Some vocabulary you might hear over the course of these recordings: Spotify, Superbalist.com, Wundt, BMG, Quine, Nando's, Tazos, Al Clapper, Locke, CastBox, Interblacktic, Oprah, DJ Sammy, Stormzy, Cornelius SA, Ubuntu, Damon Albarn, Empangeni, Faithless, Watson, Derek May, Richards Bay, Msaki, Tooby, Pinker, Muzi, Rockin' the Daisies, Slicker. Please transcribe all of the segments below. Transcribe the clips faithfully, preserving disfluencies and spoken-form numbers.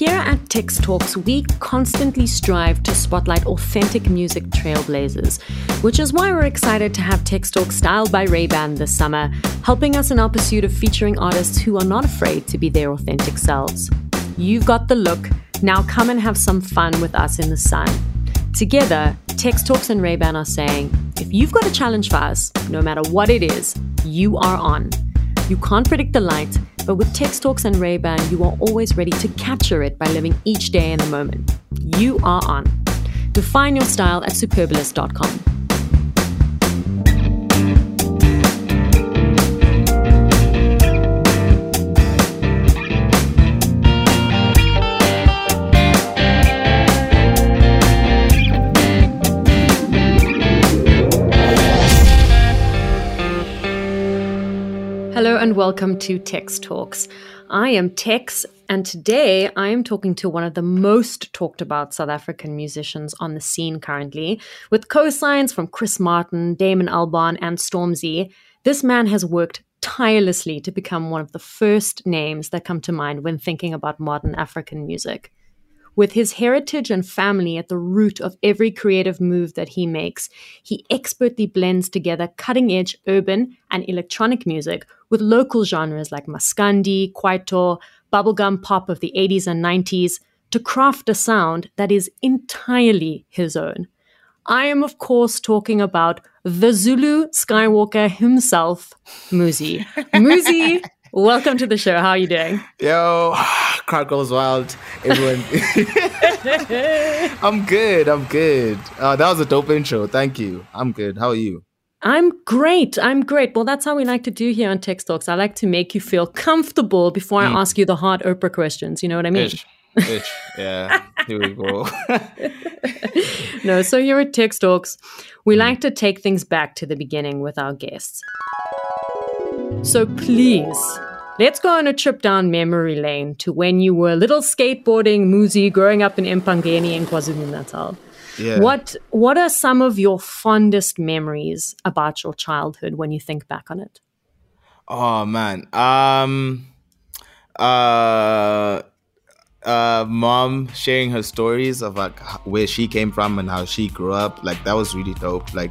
Here at Tex Talks, we constantly strive to spotlight authentic music trailblazers, which is why we're excited to have Tex Talks styled by Ray-Ban this summer, helping us in our pursuit of featuring artists who are not afraid to be their authentic selves. You've got the look, now come and have some fun with us in the sun. Together, Tex Talks and Ray-Ban are saying, if you've got a challenge for us, no matter what it is, you are on. You can't predict the light, but with Tex Talks and Ray-Ban, you are always ready to capture it by living each day in the moment. You are on. Define your style at Superbalist dot com. Hello and welcome to Tex Talks. I am Tex, and today I am talking to one of the most talked about South African musicians on the scene currently. With co-signs from Chris Martin, Damon Albarn, and Stormzy, this man has worked tirelessly to become one of the first names that come to mind when thinking about modern African music. With his heritage and family at the root of every creative move that he makes, he expertly blends together cutting-edge urban and electronic music with local genres like Maskandi, Kwaito, bubblegum pop of the eighties and nineties to craft a sound that is entirely his own. I am, of course, talking about the Zulu Skywalker himself, Muzi. Muzi! Welcome to the show. How are you doing? Yo, crowd goes wild. Everyone. I'm good. I'm good. Uh, that was a dope intro. Thank you. I'm good. How are you? I'm great. I'm great. Well, that's how we like to do here on Tex Talks. I like to make you feel comfortable before mm. I ask you the hard Oprah questions. You know what I mean? Ish. Ish. Yeah. Here we go. No, so here at Tex Talks, we mm. like to take things back to the beginning with our guests. So please, let's go on a trip down memory lane to when you were a little skateboarding Muzi growing up in Empangeni in KwaZulu Natal. Yeah. What What are some of your fondest memories about your childhood when you think back on it? Oh man, um, uh, uh, mom sharing her stories of like where she came from and how she grew up. Like that was really dope. Like.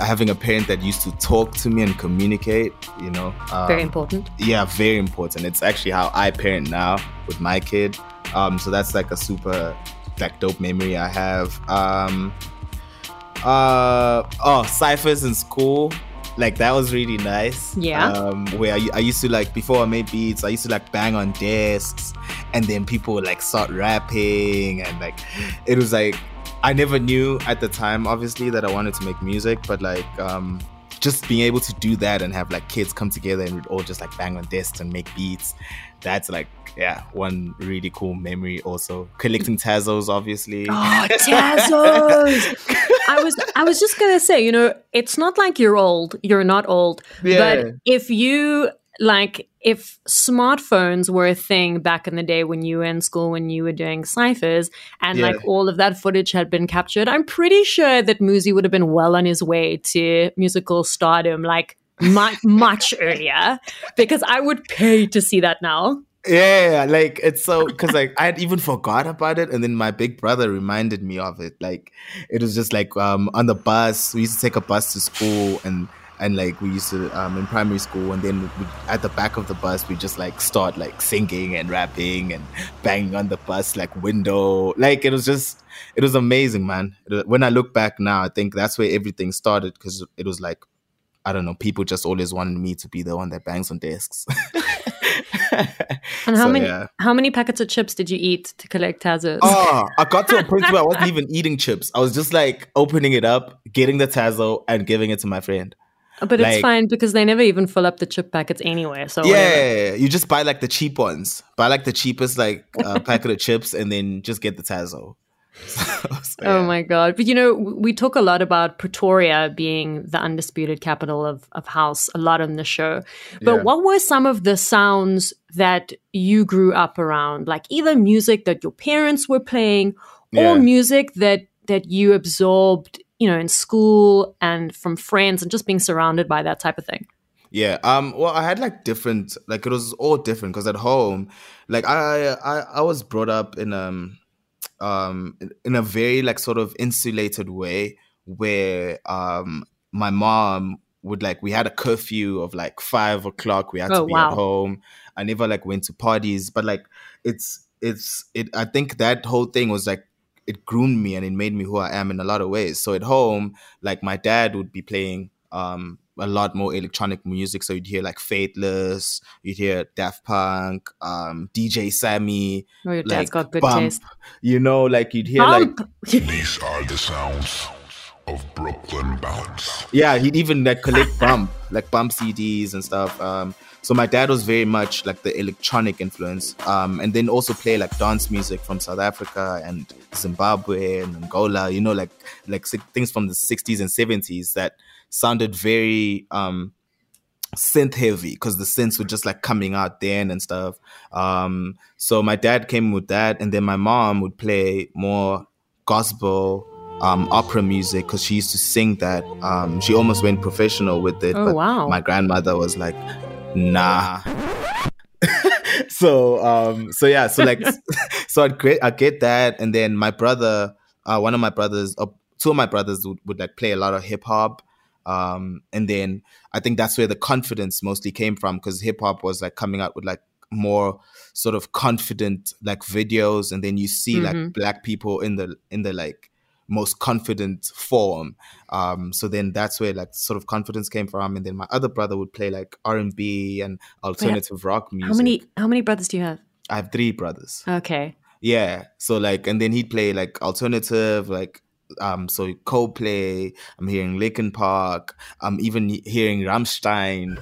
Having a parent that used to talk to me and communicate, you know. Um, very important. Yeah, very important. It's actually how I parent now with my kid. Um, so that's like a super like dope memory I have. Um, uh, oh, ciphers in school. Like that was really nice. Yeah. Um, where I, I used to like, before I made beats, I used to like bang on desks and then people would like start rapping and like, it was like, I never knew at the time, obviously, that I wanted to make music, but like um, just being able to do that and have like kids come together and we'd all just like bang on desks and make beats. That's like, yeah, one really cool memory also. Collecting Tazos, obviously. Oh, Tazos! I was I was just going to say, you know, it's not like you're old, you're not old, yeah. But if you... Like, if smartphones were a thing back in the day when you were in school, when you were doing ciphers, and yeah. like all of that footage had been captured, I'm pretty sure that Muzi would have been well on his way to musical stardom, like much, much earlier, because I would pay to see that now. Yeah, like it's so because like I had even forgot about it, and then my big brother reminded me of it. Like it was just like um, on the bus, we used to take a bus to school and. And like we used to um, in primary school, and then we, at the back of the bus, we just like start like singing and rapping and banging on the bus like window. Like it was just, it was amazing, man. When I look back now, I think that's where everything started because it was like, I don't know, people just always wanted me to be the one that bangs on desks. And how so, many yeah. how many packets of chips did you eat to collect Tazos? Oh, I got to a point where I wasn't even eating chips. I was just like opening it up, getting the Tazo, and giving it to my friend. But like, it's fine because they never even fill up the chip packets anyway. So yeah, you just buy like the cheap ones. Buy like the cheapest like uh, packet of chips and then just get the Tazo. So, so, yeah. Oh my God. But you know, we talk a lot about Pretoria being the undisputed capital of, of house a lot on the show. But yeah. What were some of the sounds that you grew up around? Like either music that your parents were playing or yeah. music that, that you absorbed you know, in school and from friends and just being surrounded by that type of thing? Yeah. Um. Well, I had like different, like it was all different because at home, like I, I, I was brought up in um, um, in a very like sort of insulated way where um, my mom would like, we had a curfew of like five o'clock. We had oh, to be wow. at home. I never like went to parties, but like it's it's it. I think that whole thing was like, it groomed me and it made me who I am in a lot of ways. So at home, like my dad would be playing um, a lot more electronic music. So you'd hear like Faithless, you'd hear Daft Punk, um, D J Sammy. Oh, your dad's like, got good bump, taste. You know, like you'd hear bump. like... These are the sounds of Brooklyn bounce. Yeah, he'd even like collect bump, like bump C Ds and stuff. Um, so my dad was very much like the electronic influence, um, and then also play like dance music from South Africa and Zimbabwe and Angola, you know, like like things from the sixties and seventies that sounded very um, synth heavy because the synths were just like coming out then and stuff. Um, so my dad came with that, and then my mom would play more gospel, Um, opera music because she used to sing that. Um, she almost went professional with it. Oh, but wow. My grandmother was like, nah. so, um, so yeah, so like, so I'd get, I'd get that. And then my brother, uh, one of my brothers, uh, two of my brothers would, would like play a lot of hip hop. Um, and then I think that's where the confidence mostly came from because hip hop was like coming out with like more sort of confident like videos. And then you see mm-hmm. like black people in the, in the like, most confident form. Um, so then that's where like sort of confidence came from. And then my other brother would play like R and B and alternative Wait, rock music. How many how many brothers do you have? I have three brothers. Okay. Yeah. So like, and then he'd play like alternative, like um, so Coldplay, I'm hearing Linkin Park, I'm even hearing Rammstein.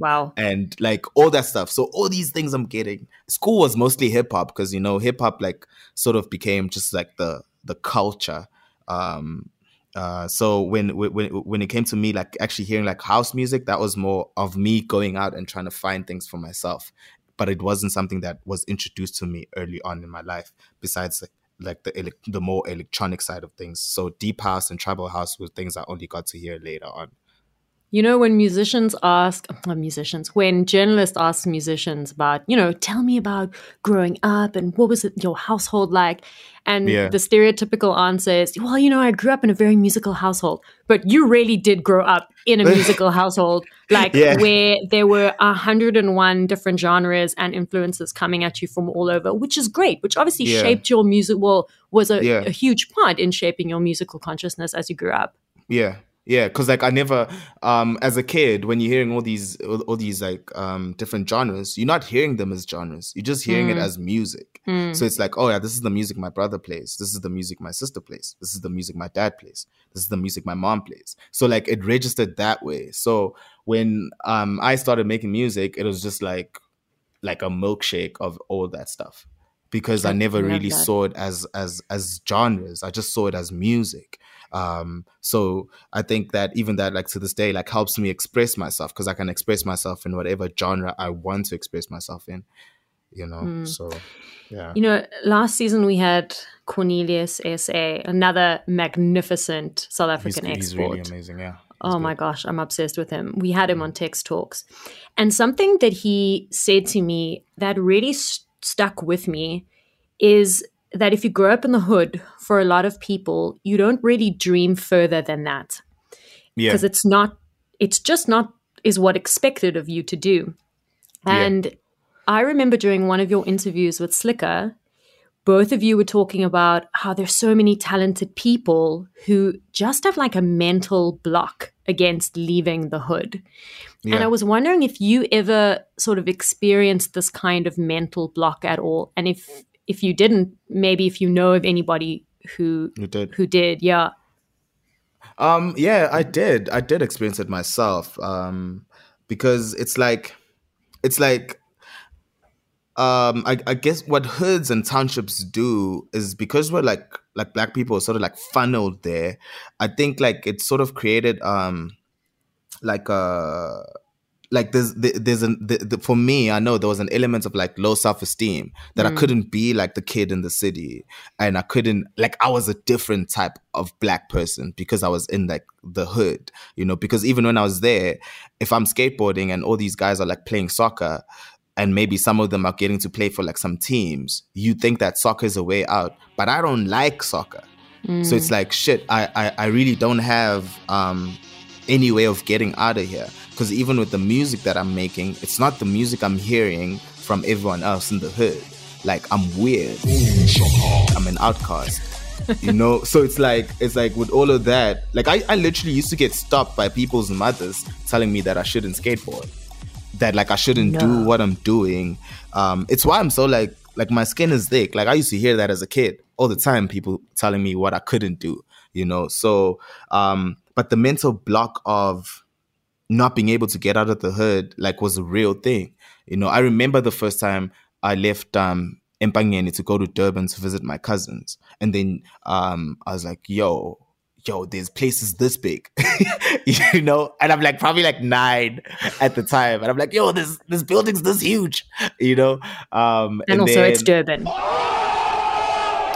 Wow. And like all that stuff. So all these things I'm getting. School was mostly hip hop because, you know, hip hop like sort of became just like the the culture. Um, uh, so when, when when it came to me, like actually hearing like house music, that was more of me going out and trying to find things for myself. But it wasn't something that was introduced to me early on in my life, besides like, like the ele- the more electronic side of things. So deep house and tribal house were things I only got to hear later on. You know, when musicians ask, well, musicians, when journalists ask musicians about, you know, tell me about growing up and what was it, your household like? And yeah. the stereotypical answer is, well, you know, I grew up in a very musical household. But you really did grow up in a musical household, like yeah. where there were one hundred and one different genres and influences coming at you from all over, which is great, which obviously yeah. shaped your music, well, was a, yeah. a huge part in shaping your musical consciousness as you grew up. Yeah. Yeah, because like I never, um, as a kid, when you're hearing all these, all, all these like um, different genres, you're not hearing them as genres. You're just hearing mm. it as music. Mm. So it's like, oh yeah, this is the music my brother plays. This is the music my sister plays. This is the music my dad plays. This is the music my mom plays. So like it registered that way. So when um, I started making music, it was just like, like a milkshake of all that stuff, because I, I never really that. saw it as as as genres. I just saw it as music. Um, so I think that even that, like to this day, like helps me express myself because I can express myself in whatever genre I want to express myself in, you know? Mm. So, yeah. You know, last season we had Cornelius S A, another magnificent South African he's, export. He's really amazing, yeah. He's oh good. My gosh, I'm obsessed with him. We had him mm. on Text Talks. And something that he said to me that really st- stuck with me is that if you grow up in the hood, for a lot of people, you don't really dream further than that. Yeah. Because it's not, it's just not, is what expected of you to do. And yeah. I remember during one of your interviews with Slicker, both of you were talking about how there's so many talented people who just have like a mental block against leaving the hood. Yeah. And I was wondering if you ever sort of experienced this kind of mental block at all. And if, If you didn't, maybe if you know of anybody who did. who did, yeah. Um, yeah, I did. I did experience it myself um, because it's like, it's like, um, I, I guess what hoods and townships do is because we're like, like black people are sort of like funneled there. I think like it sort of created um, like a. like there's there's an the, the, for me, I know there was an element of like low self-esteem that mm. I couldn't be like the kid in the city, and I couldn't, like, I was a different type of black person because I was in like the hood, you know, because even when I was there, if I'm skateboarding and all these guys are like playing soccer, and maybe some of them are getting to play for like some teams, you think that soccer is a way out, but I don't like soccer. Mm. So it's like, shit, I, I, I really don't have um, any way of getting out of here. Because even with the music that I'm making, it's not the music I'm hearing from everyone else in the hood. Like, I'm weird. I'm an outcast. You know, so it's like, it's like with all of that, like I, I literally used to get stopped by people's mothers telling me that I shouldn't skateboard. That like I shouldn't no. do what I'm doing. Um, it's why I'm so like, like my skin is thick. Like I used to hear that as a kid all the time, people telling me what I couldn't do, you know? So, um, but the mental block of not being able to get out of the hood, like, was a real thing. You know, I remember the first time I left um, Empangeni to go to Durban to visit my cousins. And then um, I was like, yo, yo, there's places this big, you know? And I'm like, probably like nine at the time. And I'm like, yo, this this building's this huge, you know? Um, and, and also then, it's Durban.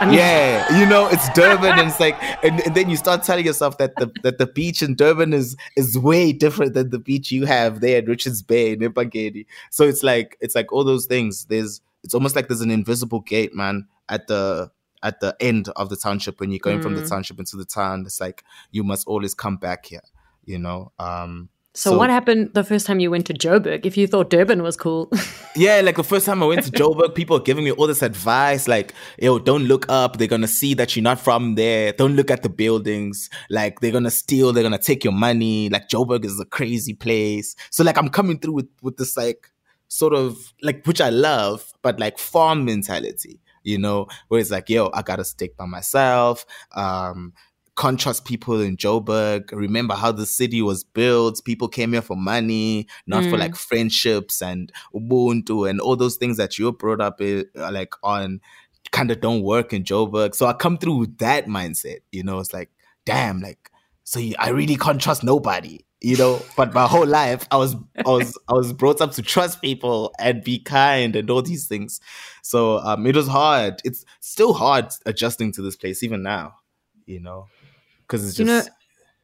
I mean, yeah, you know, it's Durban, and it's like, and, and then you start telling yourself that the that the beach in Durban is is way different than the beach you have there in Richards Bay and Empangeni. So it's like, it's like all those things. There's, it's almost like there's an invisible gate, man, at the at the end of the township when you're going mm. from the township into the town. It's like you must always come back here, you know. Um, So, so what happened the first time you went to Joburg, if you thought Durban was cool? Yeah, like the first time I went to Joburg, people were giving me all this advice, like, yo, don't look up. They're going to see that you're not from there. Don't look at the buildings. Like, they're going to steal. They're going to take your money. Like, Joburg is a crazy place. So, like, I'm coming through with, with this, like, sort of, like, which I love, but, like, farm mentality, you know, where it's like, yo, I got to stick by myself. Um... Can't trust people in Joburg. Remember how the city was built. People came here for money, not mm. for like friendships and ubuntu and all those things that you brought up like on kind of don't work in Joburg. So I come through with that mindset, you know, it's like, damn, like, so you, I really can't trust nobody, you know, but my whole life I was, I was, I was brought up to trust people and be kind and all these things. So um, it was hard. It's still hard adjusting to this place even now, you know. Because it's just, you know,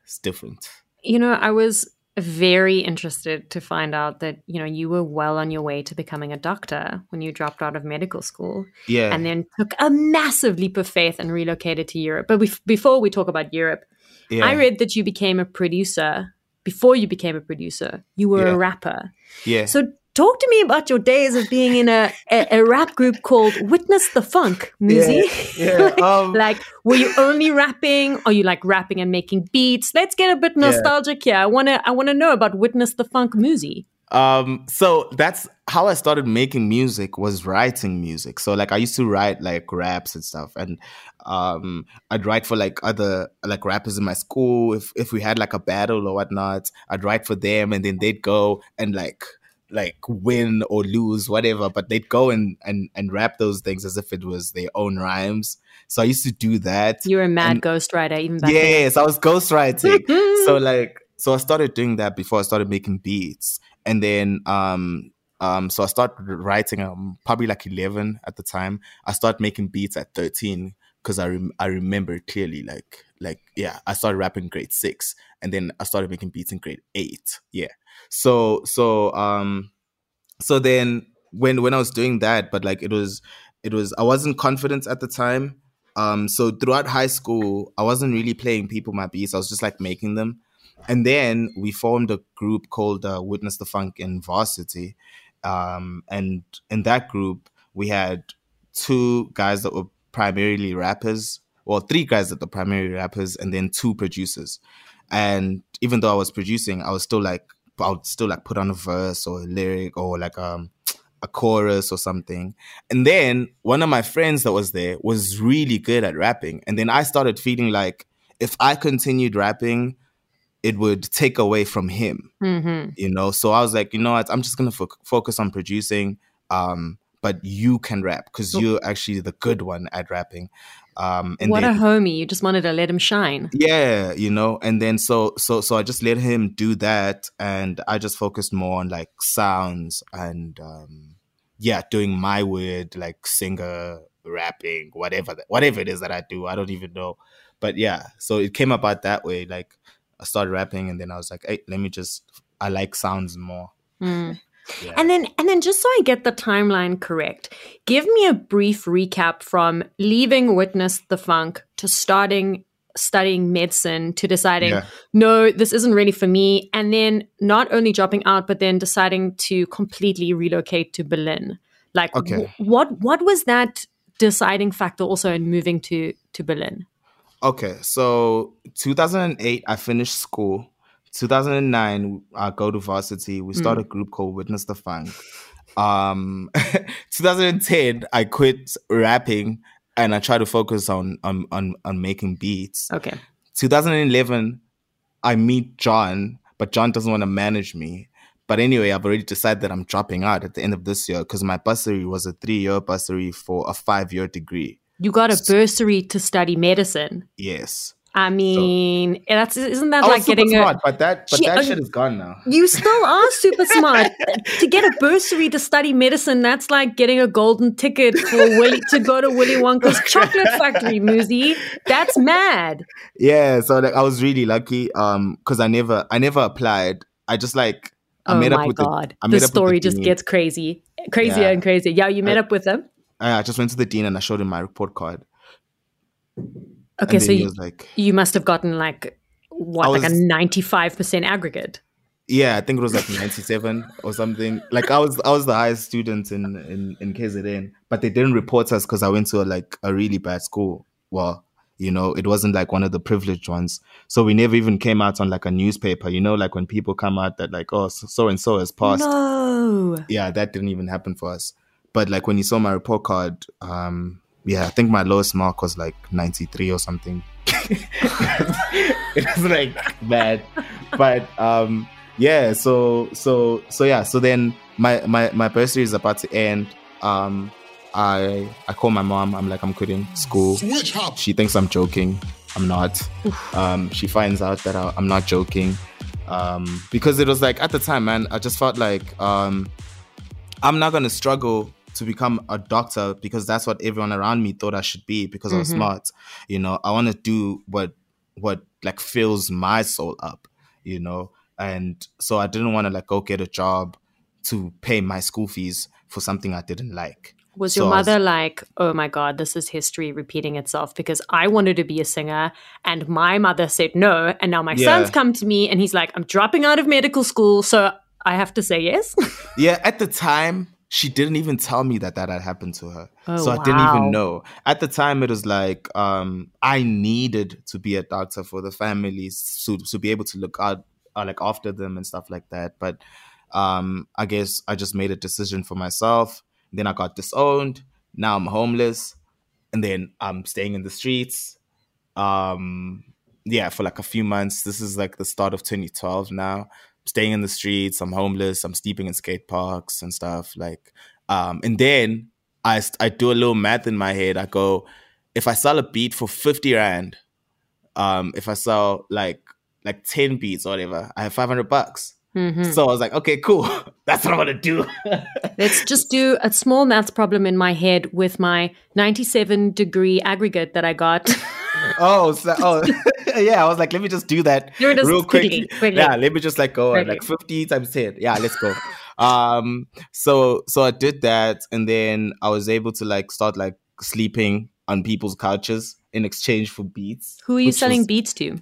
it's different. You know, I was very interested to find out that, you know, you were well on your way to becoming a doctor when you dropped out of medical school. Yeah. And then took a massive leap of faith and relocated to Europe. But we, before we talk about Europe, yeah. I read that you became a producer. Before you became a producer, you were yeah. a rapper. Yeah. So talk to me about your days of being in a, a, a rap group called Witness the Funk, Muzi. Yeah, yeah, like, um, like, were you only rapping? Are you like rapping and making beats? Let's get a bit nostalgic yeah. here. I wanna I wanna know about Witness the Funk, Muzi. Um, so that's how I started making music, was writing music. So like I used to write like raps and stuff, and um, I'd write for like other like rappers in my school. If if we had like a battle or whatnot, I'd write for them, and then they'd go and like. like win or lose, whatever, but they'd go and, and, and rap those things as if it was their own rhymes. So I used to do that. You were a mad and, ghostwriter even back yes, then. Yes, I was ghostwriting. so like, so I started doing that before I started making beats. And then, um, um, so I started writing, um, probably like eleven at the time. I started making beats at thirteen because I, rem- I remember clearly like, like, yeah, I started rapping grade six and then I started making beats in grade eight. Yeah. So, so, um, so then when, when I was doing that, but like, it was, it was, I wasn't confident at the time. Um, so throughout high school, I wasn't really playing people my beats. I was just like making them. And then we formed a group called uh, Witness the Funk in Varsity. Um, and in that group, we had two guys that were primarily rappers, well, three guys that were primarily rappers and then two producers. And even though I was producing, I was still like, I would still like put on a verse or a lyric or like um, a chorus or something. And then one of my friends that was there was really good at rapping. And then I started feeling like if I continued rapping, it would take away from him, mm-hmm. you know? So I was like, you know what? I'm just going to fo- focus on producing. Um, but you can rap because you're actually the good one at rapping. Um, and what then, a homie. You just wanted to let him shine. Yeah, you know. And then so so so I just let him do that, and I just focused more on like sounds and um, yeah, doing my weird like singer rapping, whatever that, whatever it is that I do. I don't even know. But yeah, so it came about that way. Like I started rapping, and then I was like, hey, let me just, I like sounds more. Mm. Yeah. And then and then just so I get the timeline correct, give me a brief recap from leaving Witness the Funk to starting studying medicine to deciding, yeah. no, this isn't really for me. And then not only dropping out, but then deciding to completely relocate to Berlin. Like okay. w- what what was that deciding factor also in moving to, to Berlin? Okay, so two thousand eight, I finished school. two thousand nine, I go to varsity. We start mm. a group called Witness the Funk. Um, twenty ten, I quit rapping and I try to focus on, on on on making beats. Okay. twenty eleven, I meet John, but John doesn't want to manage me. But anyway, I've already decided that I'm dropping out at the end of this year because my bursary was a three-year bursary for a five-year degree. You got a bursary to study medicine. Yes. I mean, so, that's isn't that I like was super getting smart, a? But that, but shit, that shit is gone now. You still are super smart. To get a bursary to study medicine, that's like getting a golden ticket for Willy, to go to Willy Wonka's chocolate factory, Muzi. That's mad. Yeah, so like I was really lucky um, because I never, I never applied. I just like I oh made up with the. Oh my god! The, the story just gets crazy, crazier yeah. and crazier. Yeah, you met I, up with him. I just went to the dean and I showed him my report card. Okay, so you, like, you must have gotten like, what, was, like a ninety-five percent aggregate? Yeah, I think it was like ninety-seven or something. Like I was I was the highest student in, in, in K Z N, but they didn't report us because I went to a, like a really bad school. Well, you know, it wasn't like one of the privileged ones. So we never even came out on like a newspaper, you know, like when people come out that like, oh, so-and-so has passed. No. Yeah, that didn't even happen for us. But like when you saw my report card, um... yeah, I think my lowest mark was like ninety-three or something. It was like bad. But um, yeah, so so so yeah, so then my, my, my bursary is about to end. Um, I I call my mom, I'm like, I'm quitting school. Switch up. She thinks I'm joking. I'm not. Um, she finds out that I, I'm not joking. Um, because it was like at the time, man, I just felt like um, I'm not gonna struggle to become a doctor because that's what everyone around me thought I should be because mm-hmm. I was smart. You know, I want to do what, what like fills my soul up, you know? And so I didn't want to like go get a job to pay my school fees for something I didn't like. Was your so mother was, like, oh my God, this is history repeating itself because I wanted to be a singer and my mother said no. And now my yeah. son's come to me and he's like, I'm dropping out of medical school. So I have to say yes. Yeah. At the time, she didn't even tell me that that had happened to her. Oh, so I wow. didn't even know. At the time, it was like, um, I needed to be a doctor for the families to, to be able to look out, uh, like after them and stuff like that. But um, I guess I just made a decision for myself. Then I got disowned. Now I'm homeless. And then I'm staying in the streets. Um, yeah, for like a few months. This is like the start of twenty twelve now. Staying in the streets, I'm homeless, I'm sleeping in skate parks and stuff. Like, um, and then I, I do a little math in my head. I go, if I sell a beat for fifty rand, um, if I sell like like ten beats or whatever, I have five hundred bucks. Mm-hmm. So I was like, okay, cool. That's what I want to do. Let's just do a small maths problem in my head with my ninety-seven degree aggregate that I got. Oh, so, oh, yeah. I was like, let me just do that real quickly, quickly. quickly. Yeah, let me just like go on, like fifty times ten. Yeah, let's go. um, so so I did that, and then I was able to like start like sleeping on people's couches in exchange for beats. Who are you selling beats to?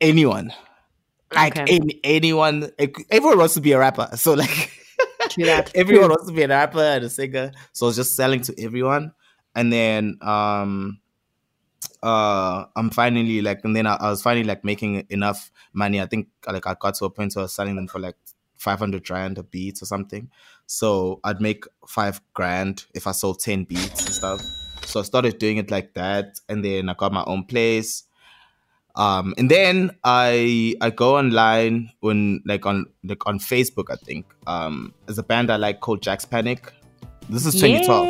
Anyone, like okay. any, anyone. Everyone wants to be a rapper, so like everyone wants to be a rapper and a singer. So I was just selling to everyone, and then um. Uh, I'm finally like, and then I, I was finally like making enough money. I think like I got to a point where I was selling them for like five hundred rand a beat or something. So I'd make five grand if I sold ten beats and stuff. So I started doing it like that, and then I got my own place. Um, and then I I go online when like on like on Facebook I think. Um, there's a band I like called Jack's Panic. This is twenty twelve.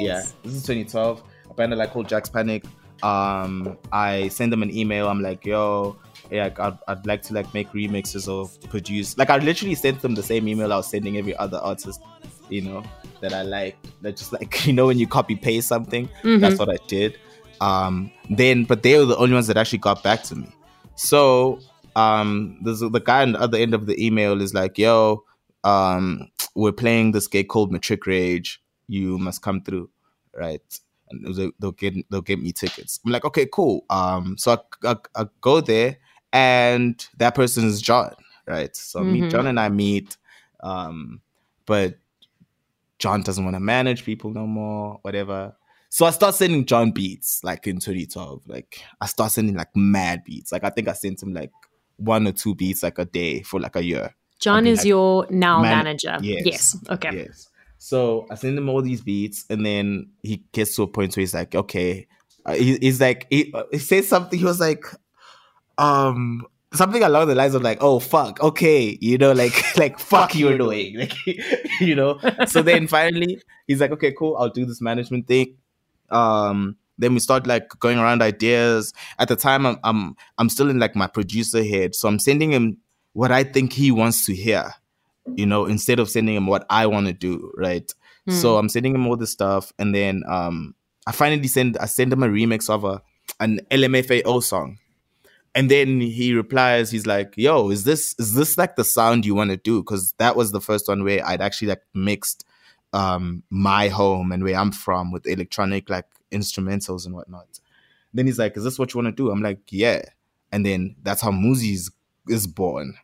Yes. Yeah, this is twenty twelve. A band that I called Jack's Panic. Um, I send them an email. I'm like, yo, yeah, I'd, I'd like to like make remixes or produce. Like I literally sent them the same email I was sending every other artist, you know, that I like. That just like, you know, when you copy paste something, mm-hmm. that's what I did. Um, then, but they were the only ones that actually got back to me. So um, there's the guy on the other end of the email is like, yo, um, we're playing this gig called Matric Rage. You must come through, right? And they'll get they'll get me tickets. I'm like, okay, cool. Um, so I, I, I go there, and that person is John, right? So mm-hmm. me, John, and I meet, um, but John doesn't want to manage people no more, whatever. So I start sending John beats, like in twenty twelve. Like I start sending like mad beats. Like I think I sent him like one or two beats like a day for like a year. John is like, your now man- manager. Yes. yes. Okay. Yes. So I send him all these beats, and then he gets to a point where he's like, okay, uh, he, he's like, he, uh, he says something. He was like, um, something along the lines of like, oh fuck, okay, you know, like, like fuck, you're annoying, like, you know. So then finally, he's like, okay, cool, I'll do this management thing. Um, then we start like going around ideas. At the time, I'm, I'm, I'm still in like my producer head, so I'm sending him what I think he wants to hear. You know, instead of sending him what I want to do, right? Mm. So I'm sending him all this stuff, and then um, I finally send I send him a remix of a an L M F A O song, and then he replies, he's like, "Yo, is this is this like the sound you want to do?" Because that was the first one where I'd actually like mixed um, my home and where I'm from with electronic like instrumentals and whatnot. Then he's like, "Is this what you want to do?" I'm like, "Yeah," and then that's how Muzi is, is born.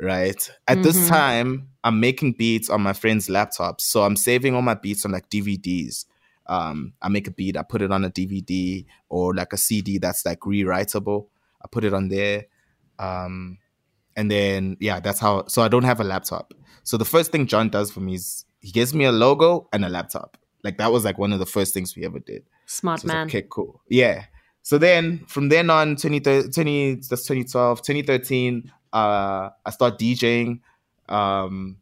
Right at mm-hmm. this time, I'm making beats on my friend's laptop, so I'm saving all my beats on like D V Ds. Um, I make a beat, I put it on a D V D or like a C D that's like rewritable. I put it on there, um, and then yeah, that's how. So I don't have a laptop. So the first thing John does for me is he gives me a logo and a laptop. Like that was like one of the first things we ever did. Smart so man. Like, okay, cool. Yeah. So then from then on, twenty, twenty that's twenty twelve, twenty thirteen. Uh, I start DJing um,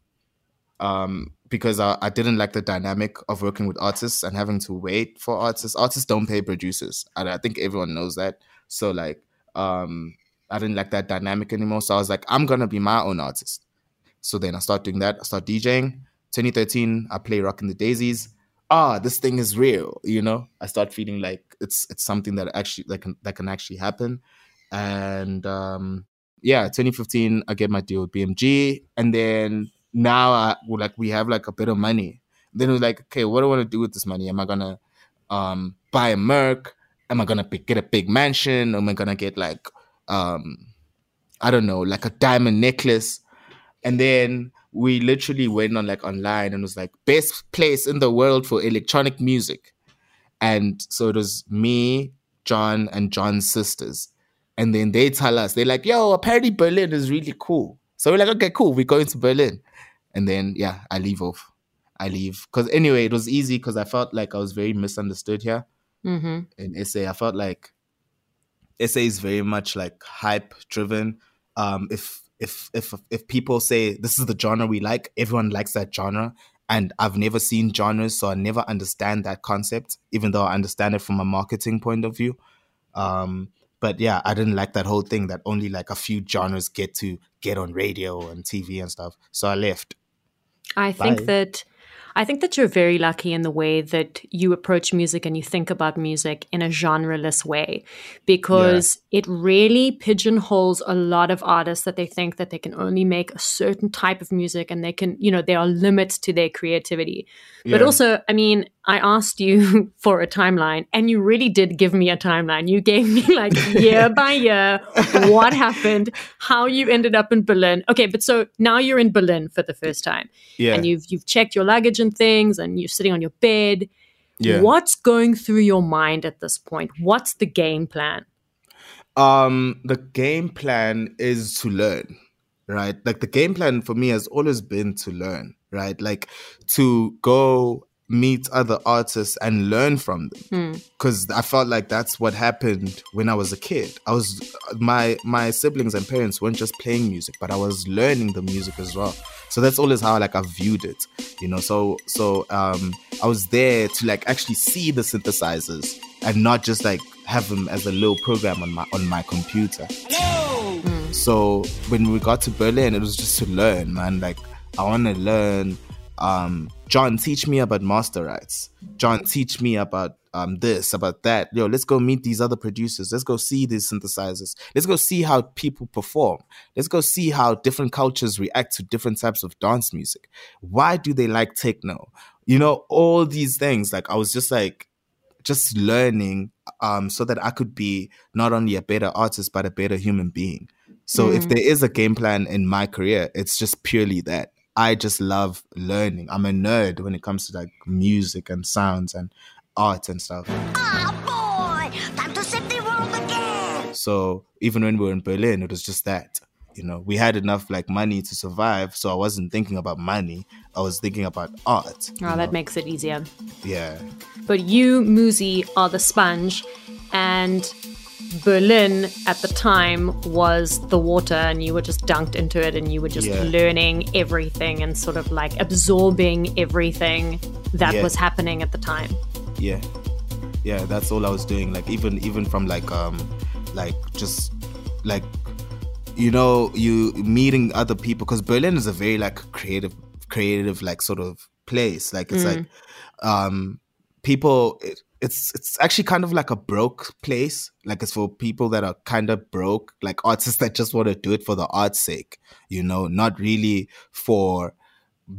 um, because I, I didn't like the dynamic of working with artists and having to wait for artists. Artists don't pay producers. And I think everyone knows that. So like, um, I didn't like that dynamic anymore. So I was like, I'm going to be my own artist. So then I start doing that. I start DJing. twenty thirteen, I play Rockin' the Daisies. Ah, this thing is real, you know? I start feeling like it's it's something that actually that can, that can actually happen. And... Um, Yeah, twenty fifteen, I get my deal with B M G. And then now I, like we have like a bit of money. Then we're like, okay, what do I want to do with this money? Am I going to um, buy a Merc? Am I going to get a big mansion? Am I going to get like, um, I don't know, like a diamond necklace? And then we literally went on like online and was like, best place in the world for electronic music. And so it was me, John, and John's sisters. And then they tell us, they're like, yo, apparently Berlin is really cool. So we're like, okay, cool. We're going to Berlin. And then, yeah, I leave off. I leave. Because anyway, it was easy because I felt like I was very misunderstood here mm-hmm. in S A. I felt like S A is very much like hype driven. Um, if if if if people say this is the genre we like, everyone likes that genre. And I've never seen genres, so I never understand that concept, even though I understand it from a marketing point of view. Um But yeah, I didn't like that whole thing that only like a few genres get to get on radio and T V and stuff. So I left. I Bye. think that I think that you're very lucky in the way that you approach music and you think about music in a genreless way, because yeah. it really pigeonholes a lot of artists that they think that they can only make a certain type of music and they can, you know, there are limits to their creativity. Yeah. But also, I mean, I asked you for a timeline and you really did give me a timeline. You gave me like year by year, what happened, how you ended up in Berlin. Okay, but so now you're in Berlin for the first time yeah. and you've you've checked your luggage and things and you're sitting on your bed. Yeah. What's going through your mind at this point? What's the game plan? Um, the game plan is to learn, right? Like the game plan for me has always been to learn, right? Like to go meet other artists and learn from them, because mm. I felt like that's what happened when I was a kid. I was my my siblings and parents weren't just playing music, but I was learning the music as well. So that's always how like I viewed it, you know. So so um, I was there to like actually see the synthesizers and not just like have them as a little program on my on my computer. No. Mm. So when we got to Berlin, it was just to learn, man. Like I want to learn. Um, John, teach me about master rights. John, teach me about um, this, about that. Yo, let's go meet these other producers. Let's go see these synthesizers. Let's go see how people perform. Let's go see how different cultures react to different types of dance music. Why do they like techno? You know, all these things. Like I was just like, just learning um, so that I could be not only a better artist, but a better human being. So mm. if there is a game plan in my career, it's just purely that. I just love learning. I'm a nerd when it comes to like music and sounds and art and stuff. Ah, boy! Time to set the world again! So even when we were in Berlin, it was just that, you know, we had enough like money to survive. So I wasn't thinking about money. I was thinking about art. Oh, that know? makes it easier. Yeah. But you, Muzi, are the sponge, and Berlin at the time was the water, and you were just dunked into it, and you were just yeah. learning everything and sort of like absorbing everything that yeah. was happening at the time. Yeah. Yeah, that's all I was doing. Like even even from like um like just like, you know, you meeting other people, because Berlin is a very like creative creative like sort of place. Like it's mm. like um people it, It's it's actually kind of like a broke place. Like it's for people that are kind of broke, like artists that just want to do it for the art's sake, you know, not really for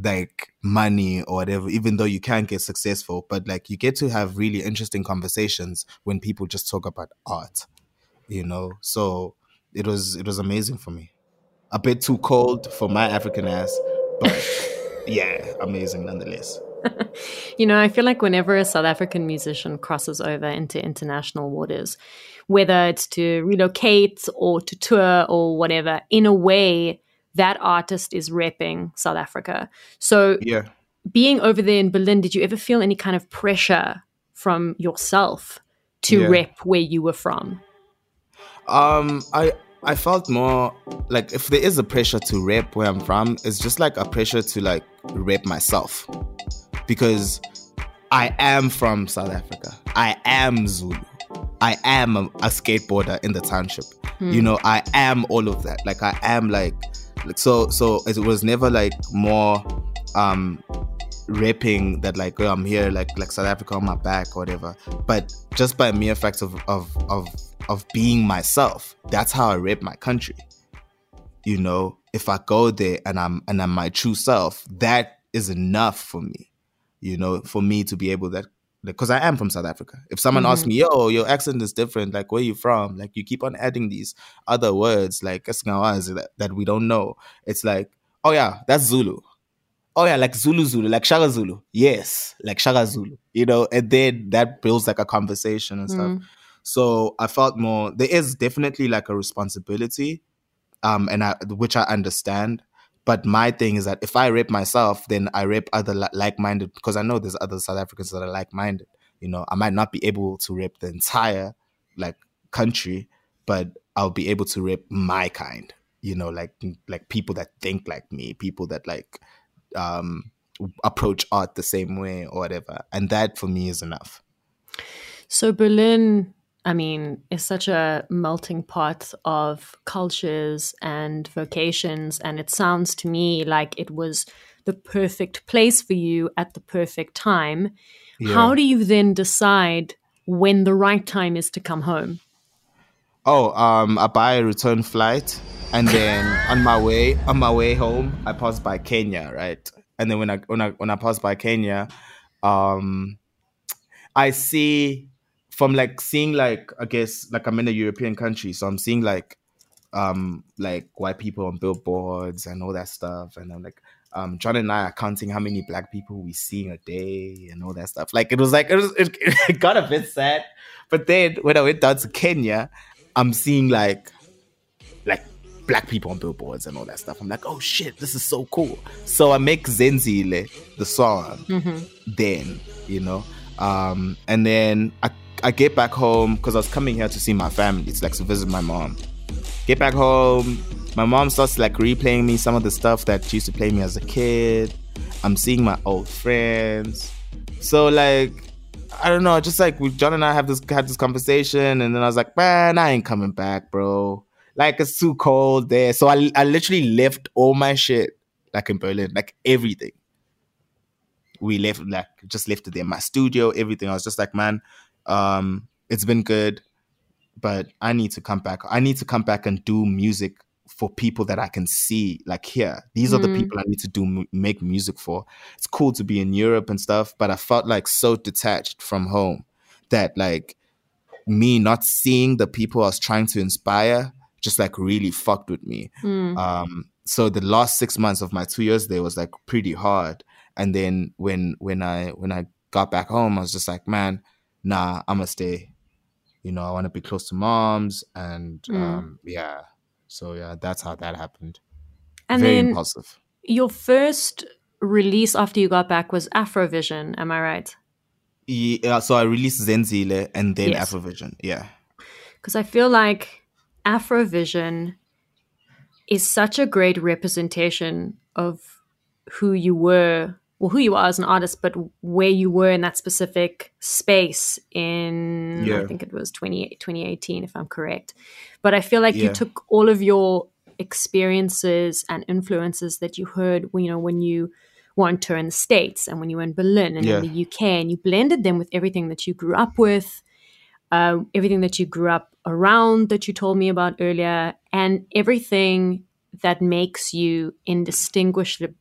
like money or whatever, even though you can get successful. But like you get to have really interesting conversations when people just talk about art, you know. So it was it was amazing for me. A bit too cold for my African ass, but yeah, amazing nonetheless. You know, I feel like whenever a South African musician crosses over into international waters, whether it's to relocate or to tour or whatever, in a way, that artist is repping South Africa. So yeah. being over there in Berlin, did you ever feel any kind of pressure from yourself to yeah. rep where you were from? Um, I... I felt more like if there is a pressure to rep where I'm from, it's just like a pressure to like rep myself, because I am from South Africa. I am Zulu. I am a, a skateboarder in the township. Hmm. You know, I am all of that. Like I am like, like so, so it was never like more um, repping that like, oh, I'm here, like like South Africa on my back or whatever. But just by mere fact of, of, of, of being myself, that's how I rep my country. You know, if I go there and I'm and I'm my true self, that is enough for me, you know, for me to be able that, because I am from South Africa. If someone mm-hmm. asks me, yo, your accent is different, like where are you from? Like you keep on adding these other words like that, that we don't know. It's like, oh yeah, that's Zulu. Oh yeah, like Zulu Zulu, like Shaka Zulu. Yes, like Shaka Zulu, you know, and then that builds like a conversation and mm-hmm. stuff. So I felt more, there is definitely like a responsibility, um, and I, which I understand. But my thing is that if I rep myself, then I rep other li- like-minded, because I know there's other South Africans that are like-minded. You know, I might not be able to rep the entire like country, but I'll be able to rep my kind. You know, like like people that think like me, people that like um, approach art the same way or whatever. And that for me is enough. So Berlin, I mean, it's such a melting pot of cultures and vocations, and it sounds to me like it was the perfect place for you at the perfect time. Yeah. How do you then decide when the right time is to come home? Oh, um, I buy a return flight, and then on my way on my way home, I pass by Kenya, right? And then when I when I when I pass by Kenya, um, I see. From like seeing like, I guess, like I'm in a European country, so I'm seeing like um, like white people on billboards and all that stuff. And I'm like, um, John and I are counting how many black people we see a day and all that stuff. Like it was like, it, was, it, it got a bit sad. But then when I went down to Kenya, I'm seeing like, like black people on billboards and all that stuff. I'm like, oh shit, this is so cool. So I make Zenzile, the song, mm-hmm. then, you know. Um, and then I, I get back home because I was coming here to see my family. It's like to visit my mom. Get back home. My mom starts like replaying me some of the stuff that she used to play me as a kid. I'm seeing my old friends. So like, I don't know, just like we, John and I have this had this conversation, and then I was like, man, I ain't coming back, bro. Like, it's too cold there. So I, I literally left all my shit, like in Berlin, like everything. We left, like, just left it there. My studio, everything. I was just like, man, um, it's been good, but I need to come back. I need to come back and do music for people that I can see, like here. These mm. are the people I need to do make music for. It's cool to be in Europe and stuff, but I felt like so detached from home that like me not seeing the people I was trying to inspire just like really fucked with me. Mm. Um, so the last six months of my two years there was like pretty hard. And then when when I when I got back home, I was just like, man, nah, I'm gonna stay. You know, I want to be close to moms and mm. um, yeah. So yeah, that's how that happened. And very then impulsive. Your first release after you got back was Afrovision, am I right? Yeah, so I released Zenzile and then yes. Afrovision, yeah. Because I feel like Afrovision is such a great representation of who you were, well, who you are as an artist, but where you were in that specific space in, yeah. I think it was twenty eighteen, if I'm correct. But I feel like yeah. you took all of your experiences and influences that you heard, you know, when you were on tour in the States and when you were in Berlin and yeah. in the U K, and you blended them with everything that you grew up with, uh, everything that you grew up around that you told me about earlier, and everything that makes you indistinguishable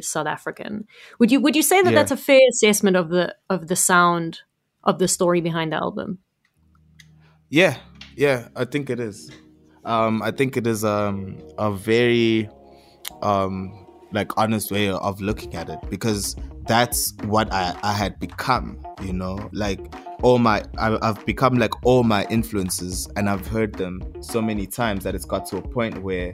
South African. Would you would you say that yeah. that's a fair assessment of the of the sound of the story behind the album? Yeah, yeah, I think it is. Um, I think it is um, a very um, like honest way of looking at it, because that's what I, I had become. You know, like all my I, I've become like all my influences, and I've heard them so many times that it's got to a point where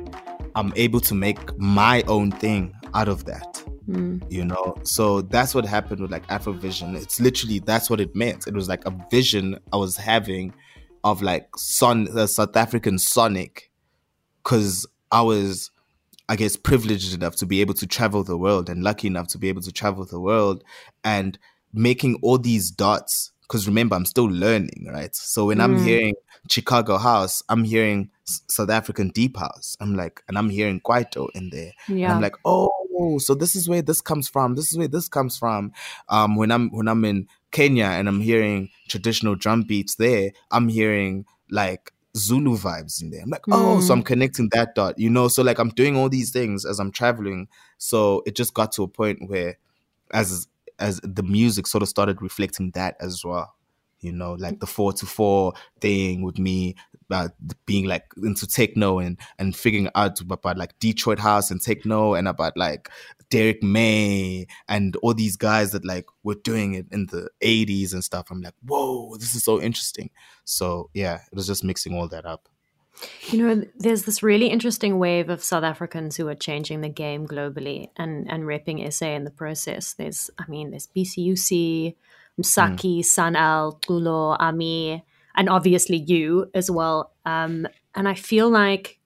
I'm able to make my own thing out of that, mm. you know? So that's what happened with like Afrovision. It's literally, that's what it meant. It was like a vision I was having of like son, uh, South African Sonic, because I was, I guess, privileged enough to be able to travel the world and lucky enough to be able to travel the world and making all these dots. Because remember, I'm still learning, right? So when mm. I'm hearing Chicago House, I'm hearing South African Deep House. I'm like, and I'm hearing Kwaito in there. Yeah. And I'm like, oh, so this is where this comes from. This is where this comes from. Um, when I'm when I'm in Kenya and I'm hearing traditional drum beats there, I'm hearing like Zulu vibes in there. I'm like, mm. oh, so I'm connecting that dot, you know? So like I'm doing all these things as I'm traveling. So it just got to a point where as as the music sort of started reflecting that as well, you know, like the four to four thing with me about uh, being like into techno and, and figuring out about like Detroit house and techno and about like Derek May and all these guys that like were doing it in the eighties and stuff. I'm like, whoa, this is so interesting. So yeah, it was just mixing all that up. You know, there's this really interesting wave of South Africans who are changing the game globally and, and repping S A in the process. There's, I mean, there's B C U C, Msaki, mm. Sanal, Tulo, Ami, and obviously you as well. Um, and I feel like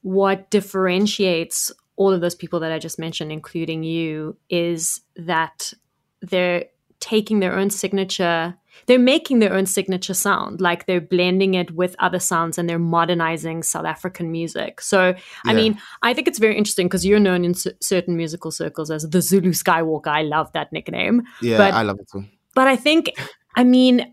what differentiates all of those people that I just mentioned, including you, is that they're taking their own signature. They're making their own signature sound, like they're blending it with other sounds and they're modernizing South African music. So, yeah. I mean, I think it's very interesting because you're known in c- certain musical circles as the Zulu Skywalker. I love that nickname. Yeah, but, I love it too. But I think, I mean,